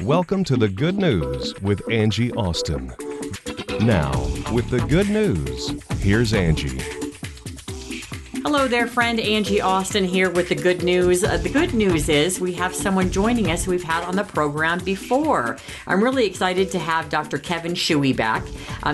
Welcome to The Good News with Angie Austin. Now, with The Good News, here's Angie. Hello there, friend. Angie Austin here with The Good News. The good news is we have someone joining us who we've had on the program before. I'm really excited to have Dr. Kevin Schewe back.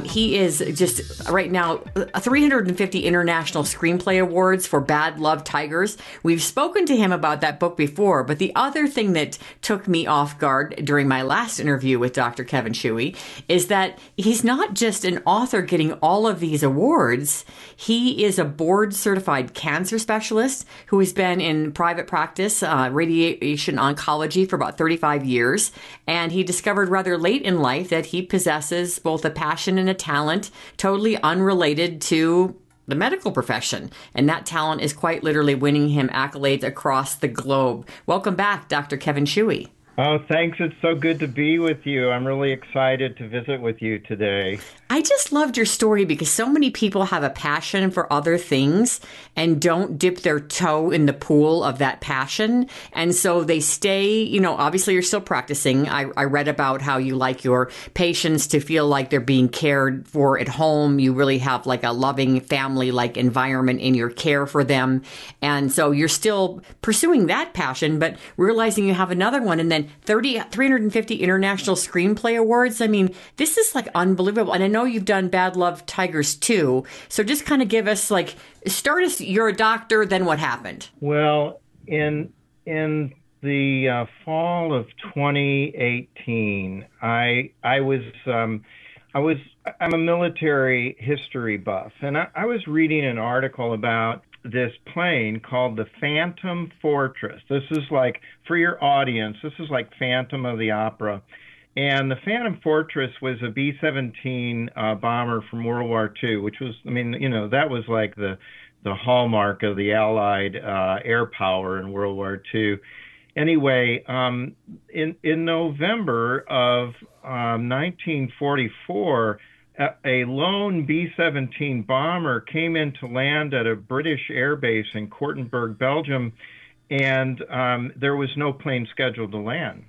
He is just right now 350 international screenplay awards for Bad Love Tigers. We've spoken to him about that book before, but the other thing that took me off guard during my last interview with Dr. Kevin Schewe is that he's not just an author getting all of these awards. He is a board-certified cancer specialist who has been in private practice, radiation oncology, for about 35 years. And he discovered rather late in life that he possesses both a passion and a talent totally unrelated to the medical profession. And that talent is quite literally winning him accolades across the globe. Welcome back, Dr. Kevin Schewe. Oh, thanks. It's so good to be with you. I'm really excited to visit with you today. I just loved your story because so many people have a passion for other things and don't dip their toe in the pool of that passion. And so they stay, you know, obviously you're still practicing. I read about how you like your patients to feel like they're being cared for at home. You really have like a loving family-like environment in your care for them. And so you're still pursuing that passion, but realizing you have another one, and then 350 international screenplay awards. I mean, this is like unbelievable. And I know you've done Bad Love Tigers too. So just kind of give us like, start us, you're a doctor, then what happened? Well, in the fall of 2018, I'm a military history buff, and I was reading an article about this plane called the Phantom Fortress. This is like, for your audience, this is like Phantom of the Opera. And the Phantom Fortress was a B-17 bomber from World War II, which was, I mean, you know, that was like the hallmark of the Allied air power in World War II. Anyway, in November of 1944, a lone B-17 bomber came in to land at a British air base in Kortenberg, Belgium, and there was no plane scheduled to land.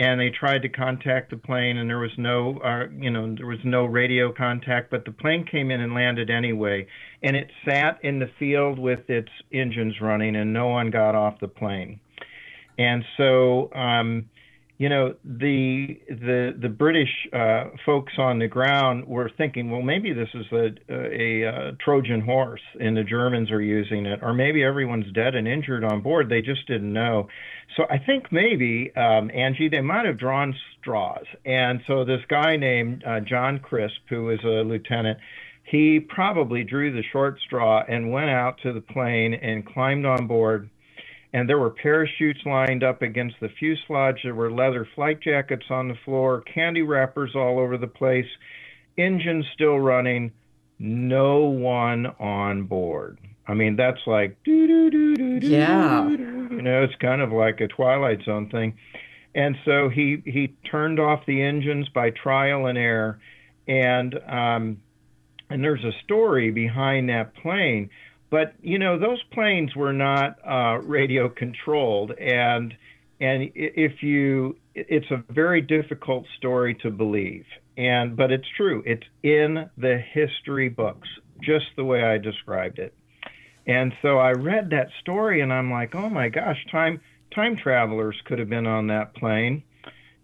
And they tried to contact the plane, and there was no, there was no radio contact. But the plane came in and landed anyway, and it sat in the field with its engines running, and no one got off the plane. And so, you know, the British folks on the ground were thinking, well, maybe this is a Trojan horse and the Germans are using it, or maybe everyone's dead and injured on board. They just didn't know. So I think maybe, Angie, they might have drawn straws. And so this guy named John Crisp, who was a lieutenant, he probably drew the short straw and went out to the plane and climbed on board. And there were parachutes lined up against the fuselage. There were leather flight jackets on the floor, candy wrappers all over the place, engines still running, no one on board. I mean, that's like, you know, it's kind of like a Twilight Zone thing. And so he turned off the engines by trial and error. And there's a story behind that plane. But, you know, those planes were not radio controlled, and it's a very difficult story to believe, but it's true. It's in the history books, just the way I described it. And so I read that story, and I'm like, oh my gosh, time travelers could have been on that plane,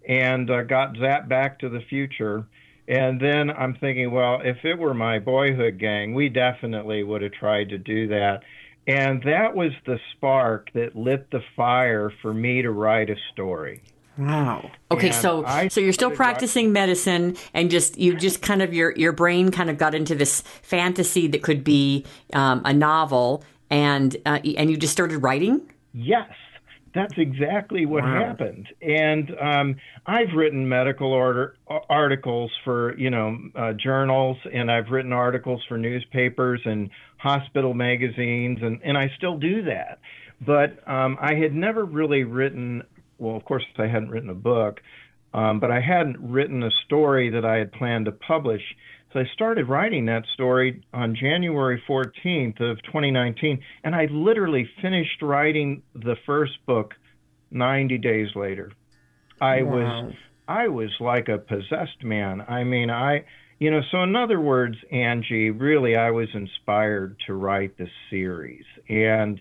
and got zapped back to the future. And then I'm thinking, well, if it were my boyhood gang, we definitely would have tried to do that. And that was the spark that lit the fire for me to write a story. Wow. Okay, and so you're still practicing medicine, and you just kind of your brain kind of got into this fantasy that could be a novel, and you just started writing? Yes. That's exactly what happened. And I've written medical articles for, journals, and I've written articles for newspapers and hospital magazines, and I still do that. But I had never really written, well, of course, I hadn't written a book, but I hadn't written a story that I had planned to publish. So I started writing that story on January 14th of 2019, and I literally finished writing the first book 90 days later. I was like a possessed man. I mean, so in other words, Angie, really, I was inspired to write this series. And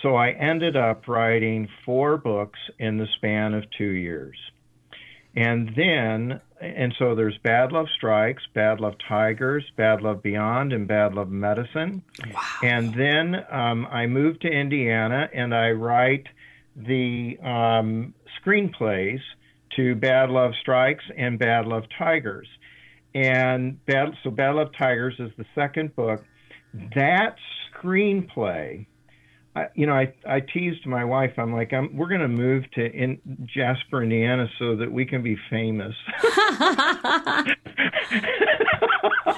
so I ended up writing 4 books in the span of 2 years. And so there's Bad Love Strikes, Bad Love Tigers, Bad Love Beyond, and Bad Love Medicine. Wow. And then I moved to Indiana, and I write the screenplays to Bad Love Strikes and Bad Love Tigers. So Bad Love Tigers is the second book. That screenplay... I teased my wife. I'm like, we're going to move to Jasper, Indiana, so that we can be famous.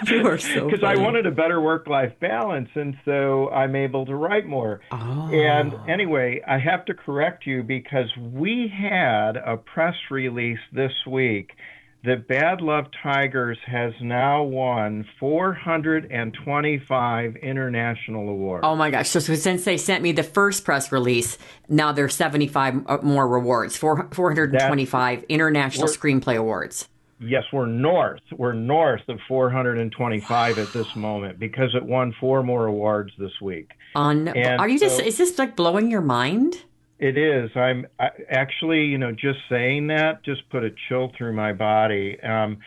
You are so funny. Because I wanted a better work-life balance, and so I'm able to write more. Oh. And anyway, I have to correct you because we had a press release this week that Bad Love Tigers has now won 425 international awards. Oh, my gosh. So since they sent me the first press release, now there are 75 more awards, 425 international screenplay awards. Yes, we're north of 425 at this moment because it won 4 more awards this week. Is this like blowing your mind? It is. I'm actually, just saying that just put a chill through my body. I'm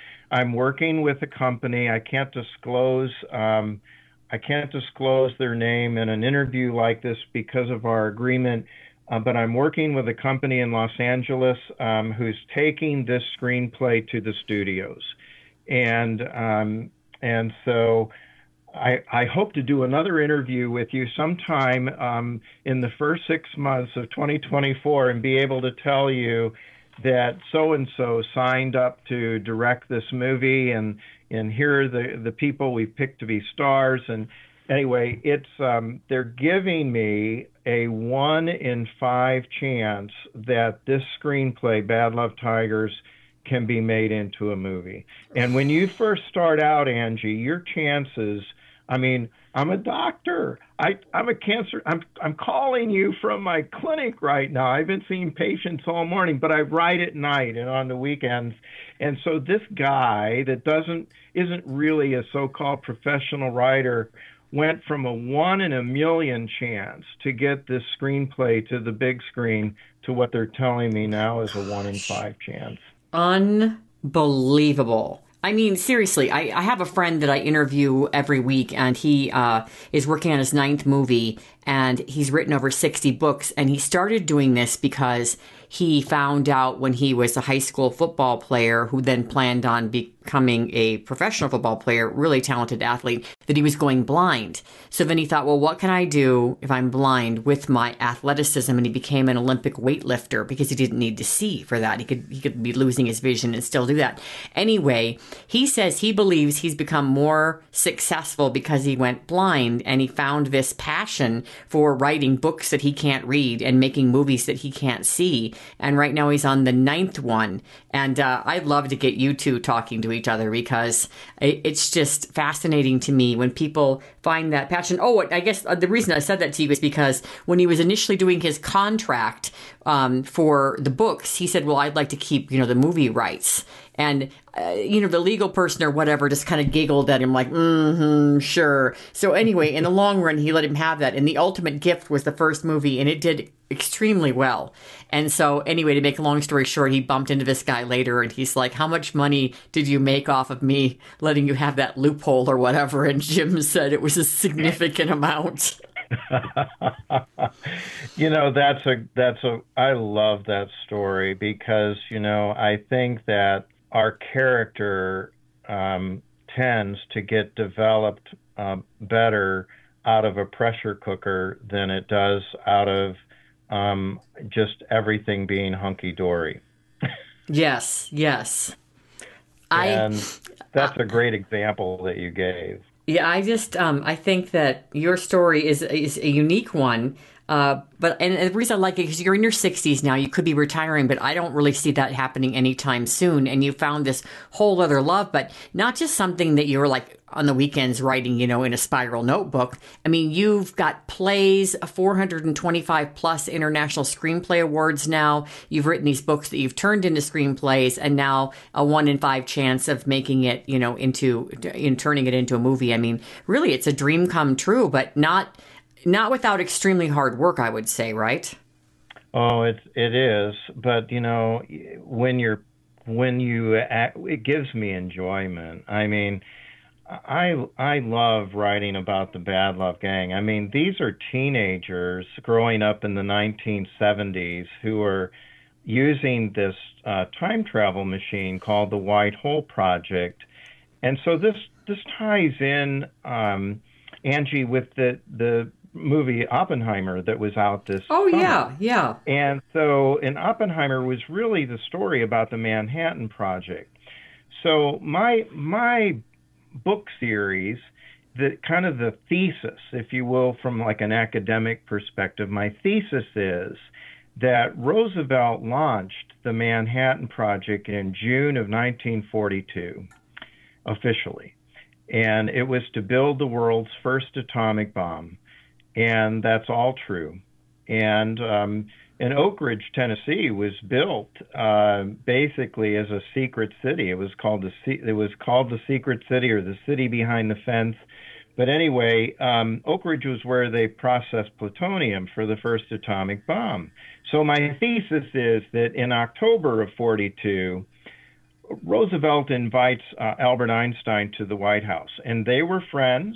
working with a company. I can't disclose their name in an interview like this because of our agreement. But I'm working with a company in Los Angeles who's taking this screenplay to the studios, and so. I hope to do another interview with you sometime in the first 6 months of 2024 and be able to tell you that so-and-so signed up to direct this movie, and here are the people we picked to be stars. And anyway, it's they're giving me a 1 in 5 chance that this screenplay, Bad Love Tigers, can be made into a movie. And when you first start out, Angie, your chances... I mean, I'm a doctor. I'm a cancer. I'm calling you from my clinic right now. I've been seeing patients all morning, but I write at night and on the weekends. And so this guy that isn't really a so-called professional writer went from a 1 in a million chance to get this screenplay to the big screen to what they're telling me now is a 1 in 5 chance. Unbelievable. I mean, seriously, I have a friend that I interview every week, and he is working on his 9th movie, and he's written over 60 books. And he started doing this because he found out when he was a high school football player who then planned on becoming a professional football player, really talented athlete, that he was going blind. So then he thought, well, what can I do if I'm blind with my athleticism? And he became an Olympic weightlifter because he didn't need to see for that. He could be losing his vision and still do that. Anyway, he says he believes he's become more successful because he went blind, and he found this passion for writing books that he can't read and making movies that he can't see. And right now he's on the 9th one. And I'd love to get you two talking to each other because it's just fascinating to me when people find that passion. Oh, I guess the reason I said that to you is because when he was initially doing his contract for the books, he said, well, I'd like to keep, the movie rights. And, the legal person or whatever just kind of giggled at him like, sure. So anyway, in the long run, he let him have that. And The Ultimate Gift was the first movie, and it did extremely well. And so anyway, to make a long story short, he bumped into this guy later, and he's like, how much money did you make off of me letting you have that loophole or whatever? And Jim said it was a significant amount. I love that story because, I think that our character tends to get developed better out of a pressure cooker than it does out of just everything being hunky-dory. Yes, yes. And that's a great example that you gave. Yeah, I just I think that your story is a unique one. But the reason I like it is you're in your 60s now. You could be retiring, but I don't really see that happening anytime soon. And you found this whole other love, but not just something that you were like on the weekends writing, you know, in a spiral notebook. I mean, you've got plays, 425 plus international screenplay awards now. You've written these books that you've turned into screenplays, and now a 1 in 5 chance of making it, you know, turning it into a movie. I mean, really, it's a dream come true, but not without extremely hard work, I would say, right? Oh, it is. But, you know, it gives me enjoyment. I mean, I love writing about the Bad Love Gang. I mean, these are teenagers growing up in the 1970s who are using this time travel machine called the White Hole Project. And so this ties in, Angie, with the movie Oppenheimer that was out this summer. Yeah. And so in Oppenheimer was really the story about the Manhattan Project. So my book series, the thesis, if you will, from like an academic perspective, my thesis is that Roosevelt launched the Manhattan Project in June of 1942 officially. And it was to build the world's first atomic bomb. And that's all true. And in Oak Ridge, Tennessee, was built basically as a secret city. It was called the secret city, or the city behind the fence. But anyway, Oak Ridge was where they processed plutonium for the first atomic bomb. So my thesis is that in October of 1942, Roosevelt invites Albert Einstein to the White House, and they were friends,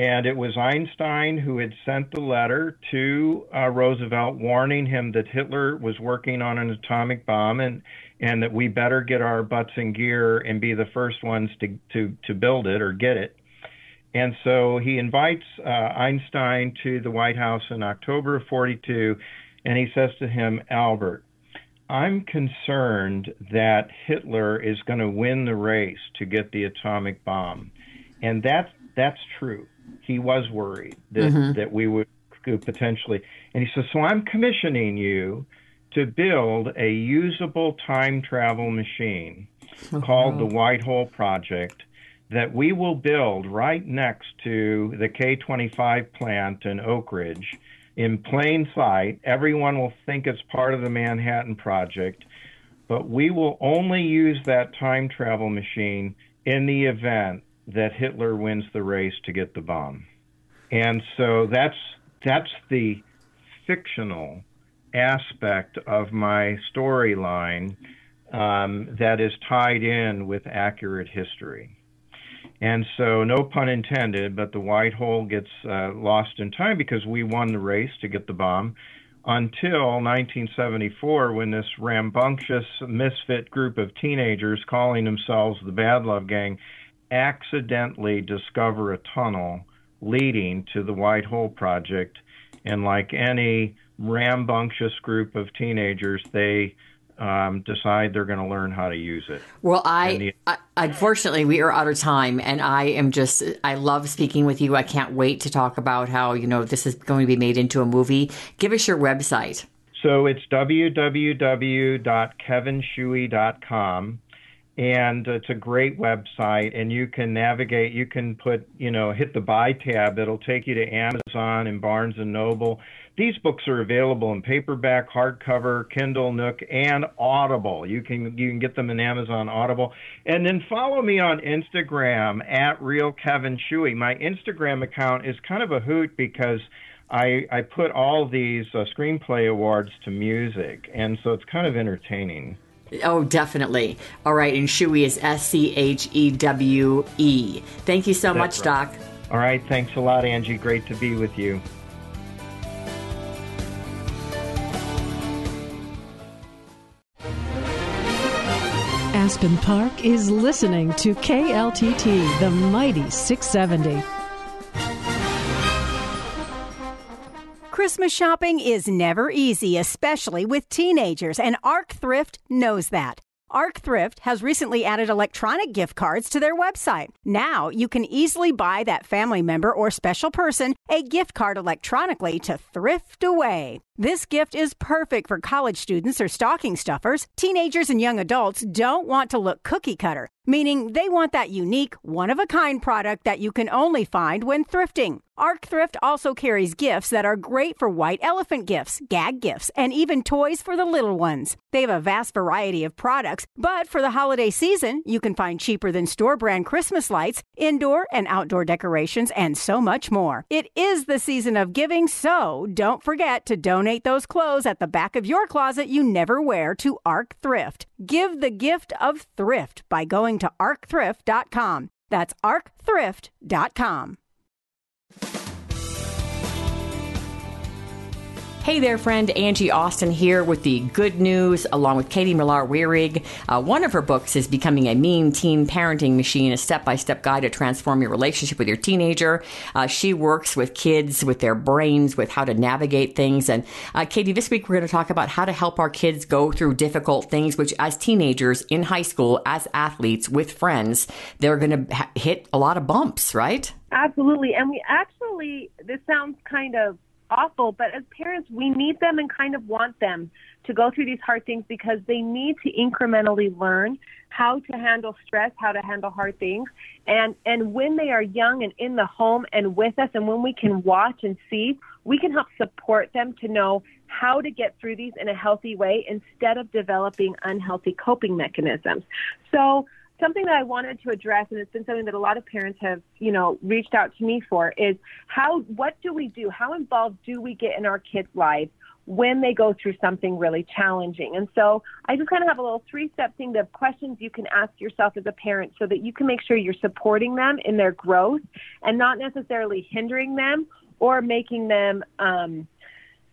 and it was Einstein who had sent the letter to Roosevelt warning him that Hitler was working on an atomic bomb and that we better get our butts in gear and be the first ones to build it or get it. And so he invites Einstein to the White House in October of 1942, and he says to him, Albert, I'm concerned that Hitler is going to win the race to get the atomic bomb. And that's true. He was worried that we would potentially. And he says, so I'm commissioning you to build a usable time travel machine called the White Hole Project that we will build right next to the K-25 plant in Oak Ridge. In plain sight, everyone will think it's part of the Manhattan Project, but we will only use that time travel machine in the event that Hitler wins the race to get the bomb. And so that's the fictional aspect of my storyline that is tied in with accurate history. And so, no pun intended, but the White Hole gets lost in time because we won the race to get the bomb until 1974, when this rambunctious misfit group of teenagers calling themselves the Bad Love Gang accidentally discover a tunnel leading to the White Hole Project. And like any rambunctious group of teenagers, they decide they're going to learn how to use it. Well, unfortunately, we are out of time, and I love speaking with you. I can't wait to talk about how, you know, this is going to be made into a movie. Give us your website. So it's www.kevinschewe.com. And it's a great website, and you can navigate, you can hit the buy tab. It'll take you to Amazon and Barnes & Noble. These books are available in paperback, hardcover, Kindle, Nook, and Audible. You can get them in Amazon Audible. And then follow me on Instagram at RealKevinSchewe. My Instagram account is kind of a hoot because I put all these screenplay awards to music, and so it's kind of entertaining. Oh, definitely. All right. And Schewe is SCHEWE. Thank you so much, Doc. All right. Thanks a lot, Angie. Great to be with you. Aspen Park is listening to KLTT, the Mighty 670. Christmas shopping is never easy, especially with teenagers, and Arc Thrift knows that. Arc Thrift has recently added electronic gift cards to their website. Now you can easily buy that family member or special person a gift card electronically to thrift away. This gift is perfect for college students or stocking stuffers. Teenagers and young adults don't want to look cookie cutter, meaning they want that unique, one-of-a-kind product that you can only find when thrifting. Arc Thrift also carries gifts that are great for white elephant gifts, gag gifts, and even toys for the little ones. They have a vast variety of products, but for the holiday season, you can find cheaper than store-brand Christmas lights, indoor and outdoor decorations, and so much more. It is the season of giving, so don't forget to donate those clothes at the back of your closet you never wear to Arc Thrift. Give the gift of thrift by going to arcthrift.com. That's arcthrift.com. Hey there, friend. Angie Austin here with the good news, along with Katie Millar-Wierig. One of her books is Becoming a Meme: Teen Parenting Machine, a step-by-step guide to transform your relationship with your teenager. She works with kids, with their brains, with how to navigate things. And Katie, this week we're going to talk about how to help our kids go through difficult things, which as teenagers, in high school, as athletes, with friends, they're going to hit a lot of bumps, right? Absolutely. And we actually, this sounds kind of awful, but as parents, we need them and kind of want them to go through these hard things because they need to incrementally learn how to handle stress, how to handle hard things. And when they are young and in the home and with us, and when we can watch and see, we can help support them to know how to get through these in a healthy way instead of developing unhealthy coping mechanisms. So something that I wanted to address, and it's been something that a lot of parents have, you know, reached out to me for, is what do we do? How involved do we get in our kids' lives when they go through something really challenging? And so I just kind of have a little three-step thing of questions you can ask yourself as a parent so that you can make sure you're supporting them in their growth and not necessarily hindering them or making them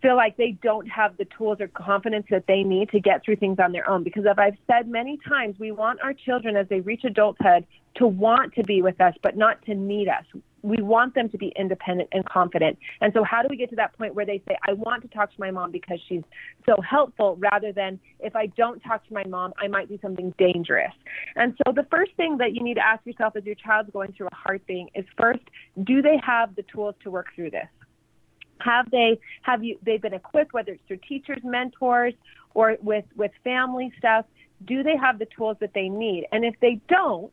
feel like they don't have the tools or confidence that they need to get through things on their own. Because as I've said many times, we want our children as they reach adulthood to want to be with us, but not to need us. We want them to be independent and confident. And so how do we get to that point where they say, I want to talk to my mom because she's so helpful, rather than if I don't talk to my mom, I might do something dangerous. And so the first thing that you need to ask yourself as your child's going through a hard thing is, first, do they have the tools to work through this? They've been equipped, whether it's through teachers, mentors, or with family stuff? Do they have the tools that they need? And if they don't,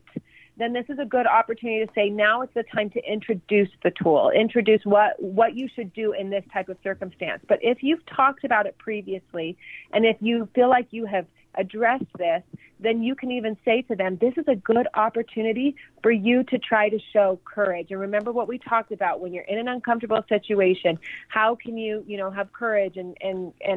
then this is a good opportunity to say, now it's the time to introduce the tool, introduce what you should do in this type of circumstance. But if you've talked about it previously, and if you feel like you have address this, then you can even say to them, this is a good opportunity for you to try to show courage. And remember what we talked about, when you're in an uncomfortable situation, how can you have courage and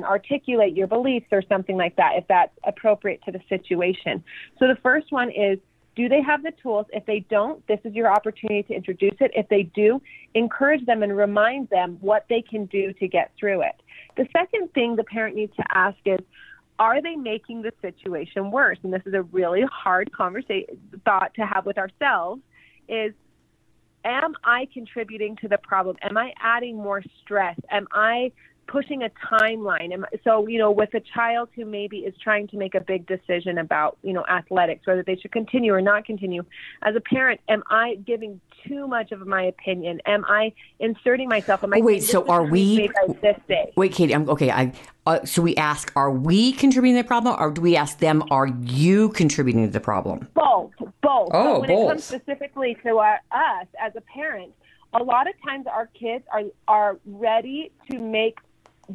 articulate your beliefs or something like that, if that's appropriate to the situation. So the first one is, do they have the tools? If they don't, this is your opportunity to introduce it. If they do, encourage them and remind them what they can do to get through it. The second thing the parent needs to ask is, are they making the situation worse? And this is a really hard thought to have with ourselves, is, am I contributing to the problem? Am I adding more stress? Am I pushing a timeline? So, with a child who maybe is trying to make a big decision about, athletics, whether they should continue or not continue, as a parent, am I giving too much of my opinion? Am I inserting myself? Wait, Katie, so we ask, are we contributing to the problem, or do we ask them, are you contributing to the problem? Both. Oh, so when both. It comes specifically to us as a parent, a lot of times our kids are ready to make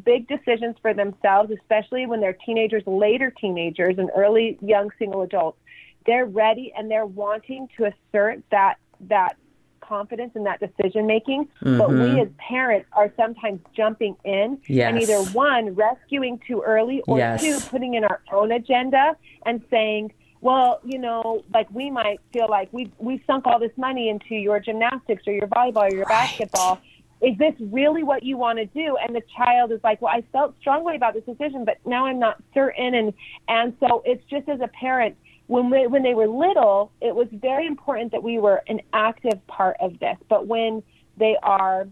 big decisions for themselves, especially when they're teenagers, later teenagers, and early young single adults. They're ready and they're wanting to assert that confidence in that decision making. Mm-hmm. But we as parents are sometimes jumping in, yes, and either one, rescuing too early, or yes, two, putting in our own agenda and saying, well, we might feel like we've sunk all this money into your gymnastics or your volleyball or your basketball. Is this really what you want to do? And the child is like, well, I felt strongly about this decision, but now I'm not certain. And so it's just, as a parent, when they were little, it was very important that we were an active part of this. But when they are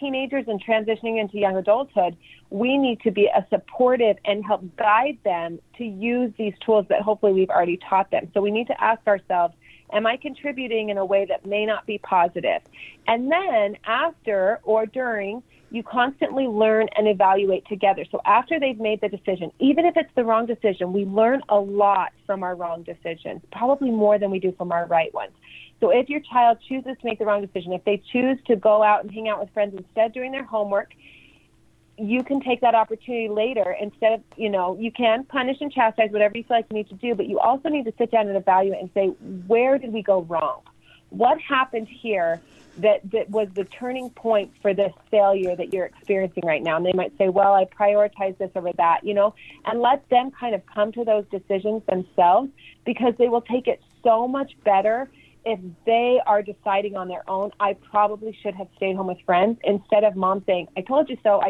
teenagers and transitioning into young adulthood, we need to be a supportive and help guide them to use these tools that hopefully we've already taught them. So we need to ask ourselves, am I contributing in a way that may not be positive? And then after or during, you constantly learn and evaluate together. So after they've made the decision, even if it's the wrong decision, we learn a lot from our wrong decisions, probably more than we do from our right ones. So if your child chooses to make the wrong decision, if they choose to go out and hang out with friends instead doing their homework, you can take that opportunity later. Instead of, you know, you can punish and chastise, whatever you feel like you need to do, but you also need to sit down and evaluate and say, where did we go wrong? What happened here that was the turning point for this failure that you're experiencing right now? And they might say, well, I prioritize this over that, you know, and let them kind of come to those decisions themselves, because they will take it so much better if they are deciding on their own, I probably should have stayed home with friends, instead of mom saying, I told you so.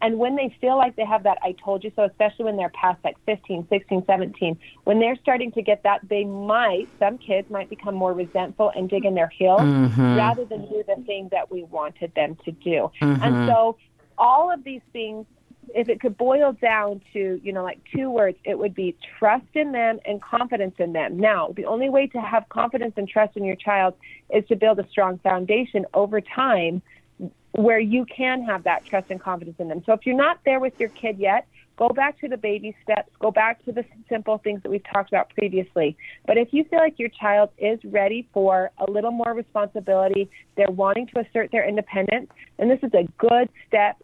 And when they feel like they have that I told you so, especially when they're past like 15, 16, 17, when they're starting to get that, some kids might become more resentful and dig in their heels rather than do the thing that we wanted them to do. And so all of these things, if it could boil down to, you know, like two words, it would be trust in them and confidence in them. Now, the only way to have confidence and trust in your child is to build a strong foundation over time where you can have that trust and confidence in them. So if you're not there with your kid yet, go back to the baby steps, go back to the simple things that we've talked about previously. But if you feel like your child is ready for a little more responsibility, they're wanting to assert their independence, then this is a good step.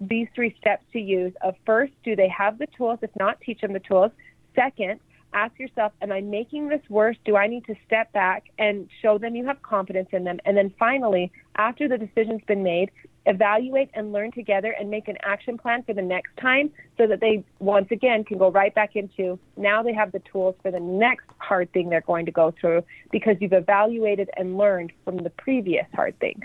These three steps to use of: first, do they have the tools? If not, teach them the tools. Second, ask yourself, am I making this worse? Do I need to step back and show them you have confidence in them? And then finally, after the decision's been made, evaluate and learn together and make an action plan for the next time, so that they, once again, can go right back into, now they have the tools for the next hard thing they're going to go through, because you've evaluated and learned from the previous hard thing.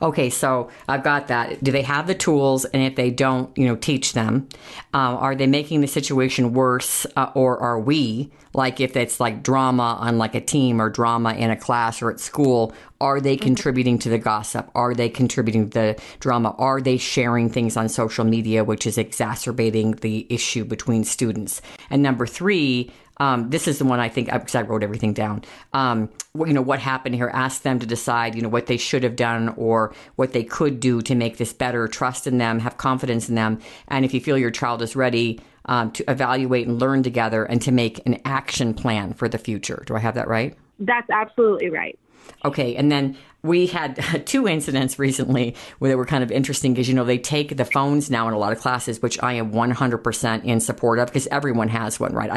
Okay, so I've got that. Do they have the tools? And if they don't, you know, teach them. Are they making the situation worse, or are we, like if it's like drama on like a team or drama in a class or at school, are they contributing to the gossip? Are they contributing to the drama? Are they sharing things on social media, which is exacerbating the issue between students? And number three, this is the one I think, because I wrote everything down, you know, what happened here. Ask them to decide, you know, what they should have done or what they could do to make this better. Trust in them, have confidence in them. And if you feel your child is ready, to evaluate and learn together and to make an action plan for the future. Do I have that right? That's absolutely right. Okay. And then we had two incidents recently where they were kind of interesting, because, you know, they take the phones now in a lot of classes, which I am 100% in support of, because everyone has one, right?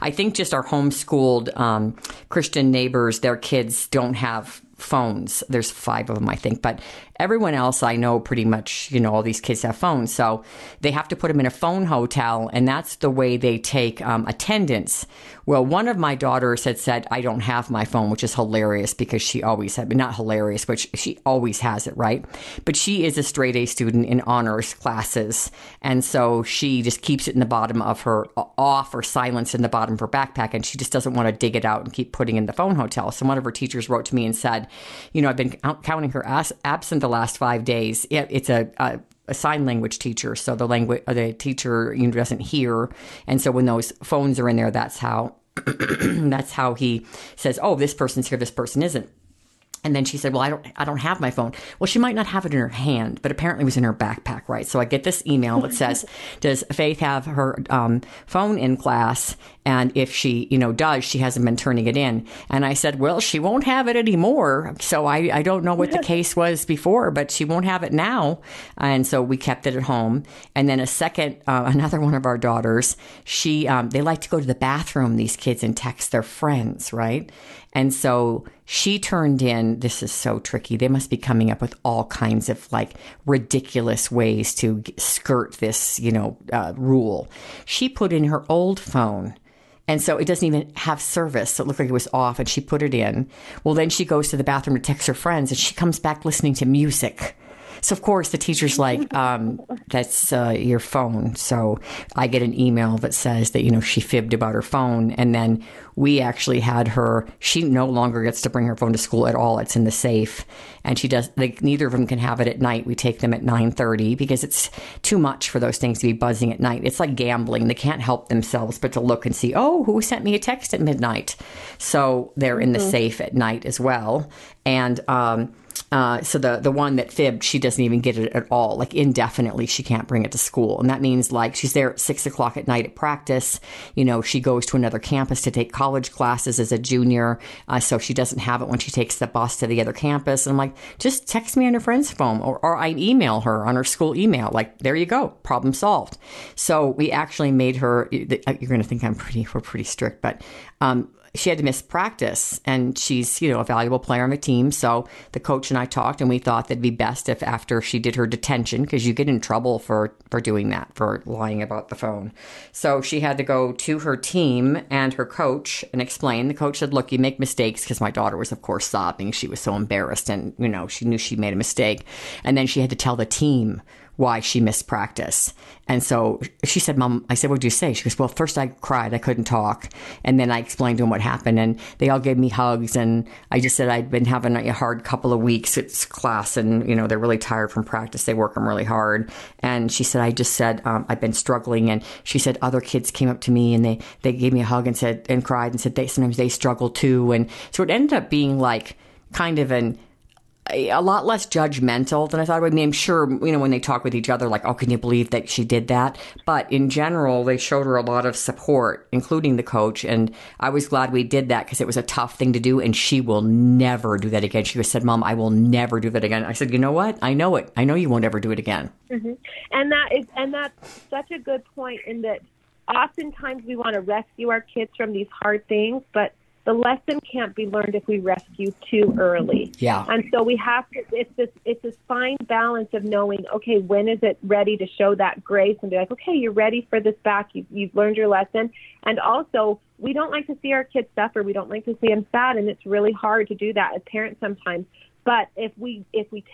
I think just our homeschooled Christian neighbors, their kids don't have phones. There's 5 of them, I think, but everyone else I know pretty much, you know, all these kids have phones. So they have to put them in a phone hotel, and that's the way they take attendance. Well, one of my daughters had said, I don't have my phone, which is hilarious because she always had, but not hilarious, which she always has it, right? But she is a straight A student in honors classes. And so she just keeps it in the bottom of her, off or silenced in the bottom of her backpack. And she just doesn't want to dig it out and keep putting in the phone hotel. So one of her teachers wrote to me and said, you know, I've been counting her absent the last 5 days. It's a sign language teacher, so the teacher, you know, doesn't hear, and so when those phones are in there, that's how that's how he says, oh, this person's here, this person isn't. And then she said, well, I don't have my phone. Well, she might not have it in her hand, but apparently it was in her backpack, right? So I get this email that says, does Faith have her phone in class? And if she, you know, does, she hasn't been turning it in. And I said, well, she won't have it anymore. So I don't know what the case was before, but she won't have it now. And so we kept it at home. And then another one of our daughters, she, they like to go to the bathroom, these kids, and text their friends, right? And so she turned in, this is so tricky, they must be coming up with all kinds of like ridiculous ways to skirt this, you know, rule. She put in her old phone. And so it doesn't even have service. So it looked like it was off, and she put it in. Well, then she goes to the bathroom to text her friends, and she comes back listening to music. So, of course, the teacher's like, that's your phone. So I get an email that says that, you know, she fibbed about her phone. And then we actually had her, she no longer gets to bring her phone to school at all. It's in the safe. And she does, like, neither of them can have it at night. We take them at 9:30 because it's too much for those things to be buzzing at night. It's like gambling. They can't help themselves but to look and see, oh, who sent me a text at midnight? So they're in the safe at night as well. And so the one that fibbed, she doesn't even get it at all. Like, indefinitely, she can't bring it to school. And that means, like, she's there at 6 o'clock at night at practice. You know, she goes to another campus to take college classes as a junior. So she doesn't have it when she takes the bus to the other campus. And I'm like, just text me on her friend's phone, or I email her on her school email. Like, there you go. Problem solved. So we actually made her, you're going to think we're pretty strict, but, she had to miss practice, and she's, you know, a valuable player on the team. So the coach and I talked, and we thought that'd be best if after she did her detention, because you get in trouble for doing that, for lying about the phone. So she had to go to her team and her coach and explain. The coach said, look, you make mistakes, because my daughter was, of course, sobbing. She was so embarrassed, and, you know, she knew she made a mistake. And then she had to tell the team why she missed practice. And so she said, Mom, I said, what did you say? She goes, well, first I cried. I couldn't talk. And then I explained to them what happened, and they all gave me hugs. And I just said, I'd been having a hard couple of weeks. It's class, and, you know, they're really tired from practice. They work them really hard. And she said, I just said, I've been struggling. And she said, other kids came up to me, and they gave me a hug and said, and cried and said, sometimes they struggle too. And so it ended up being like kind of a lot less judgmental than I thought it would be. I'm sure, you know, when they talk with each other, like, oh, can you believe that she did that? But in general, they showed her a lot of support, including the coach. And I was glad we did that, because it was a tough thing to do. And she will never do that again. She said, Mom, I will never do that again. I said, you know what? I know it. I know you won't ever do it again. Mm-hmm. And that's such a good point, in that oftentimes we want to rescue our kids from these hard things, but the lesson can't be learned if we rescue too early. Yeah. And so we have to, it's this fine balance of knowing, okay, when is it ready to show that grace and be like, okay, you're ready for this back. You've learned your lesson. And also, we don't like to see our kids suffer. We don't like to see them sad. And it's really hard to do that as parents sometimes. But if we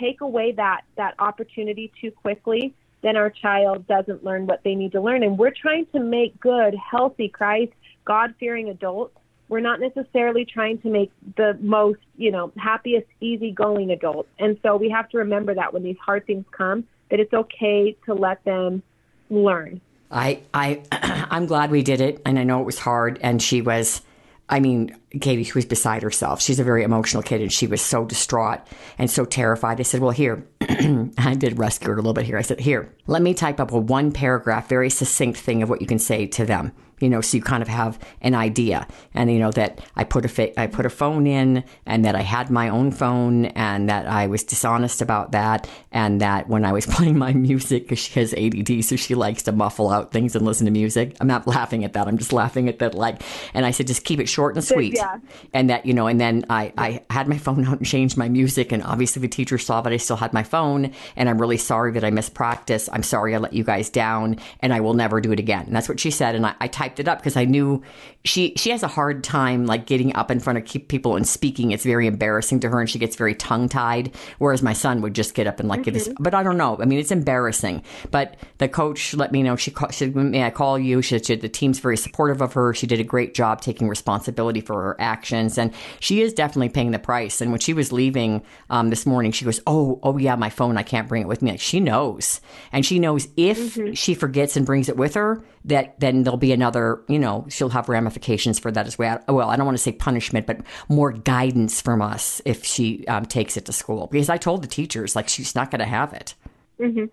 take away that opportunity too quickly, then our child doesn't learn what they need to learn. And we're trying to make good, healthy, Christ, God-fearing adults. We're not necessarily trying to make the most, you know, happiest, easygoing adults. And so we have to remember that when these hard things come, that it's okay to let them learn. I'm glad we did it. And I know it was hard. And she was, I mean, Katie, she was beside herself. She's a very emotional kid, and she was so distraught and so terrified. I said, well, here, I did rescue her a little bit here. I said, here, let me type up a one paragraph, very succinct thing of what you can say to them. You know, so you kind of have an idea, and you know that I put a phone in, and that I had my own phone, and that I was dishonest about that, and that when I was playing my music, because she has ADD, so she likes to muffle out things and listen to music. I'm not laughing at that. I'm just laughing at that. Like, and I said, just keep it short and sweet, yeah. And that, you know, and then I had my phone out and changed my music, and obviously the teacher saw that I still had my phone, and I'm really sorry that I missed practice. I'm sorry I let you guys down, and I will never do it again. And that's what she said, and I typed it up, because I knew she has a hard time, like, getting up in front of people and speaking. It's very embarrassing to her, and she gets very tongue tied. Whereas my son would just get up and, like, give his, but I don't know. I mean, it's embarrassing. But the coach let me know. She said, may I call you? She said the team's very supportive of her. She did a great job taking responsibility for her actions, and she is definitely paying the price. And when she was leaving this morning, she goes, oh yeah, my phone. I can't bring it with me. Like, she knows, and she knows if she forgets and brings it with her, that then there'll be another. You know, she'll have ramifications for that as well. Well, I don't want to say punishment, but more guidance from us if she takes it to school. Because I told the teachers, like, she's not going to have it. Mm-hmm.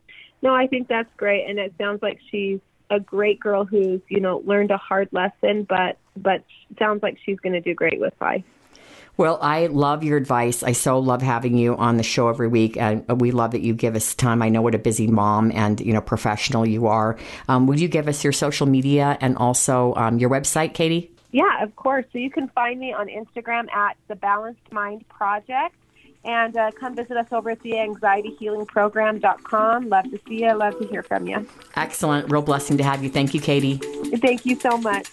No, I think that's great. And it sounds like she's a great girl who's, you know, learned a hard lesson, but sounds like she's going to do great with life. Well, I love your advice. I so love having you on the show every week. And we love that you give us time. I know what a busy mom and, you know, professional you are. Would you give us your social media and also your website, Katie? Yeah, of course. So you can find me on Instagram at The Balanced Mind Project. And come visit us over at the anxietyhealingprogram.com. Love to see you. Love to hear from you. Excellent. Real blessing to have you. Thank you, Katie. Thank you so much.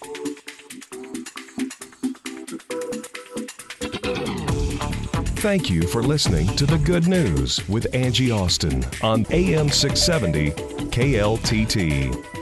Thank you for listening to The Good News with Angie Austin on AM 670 KLTT.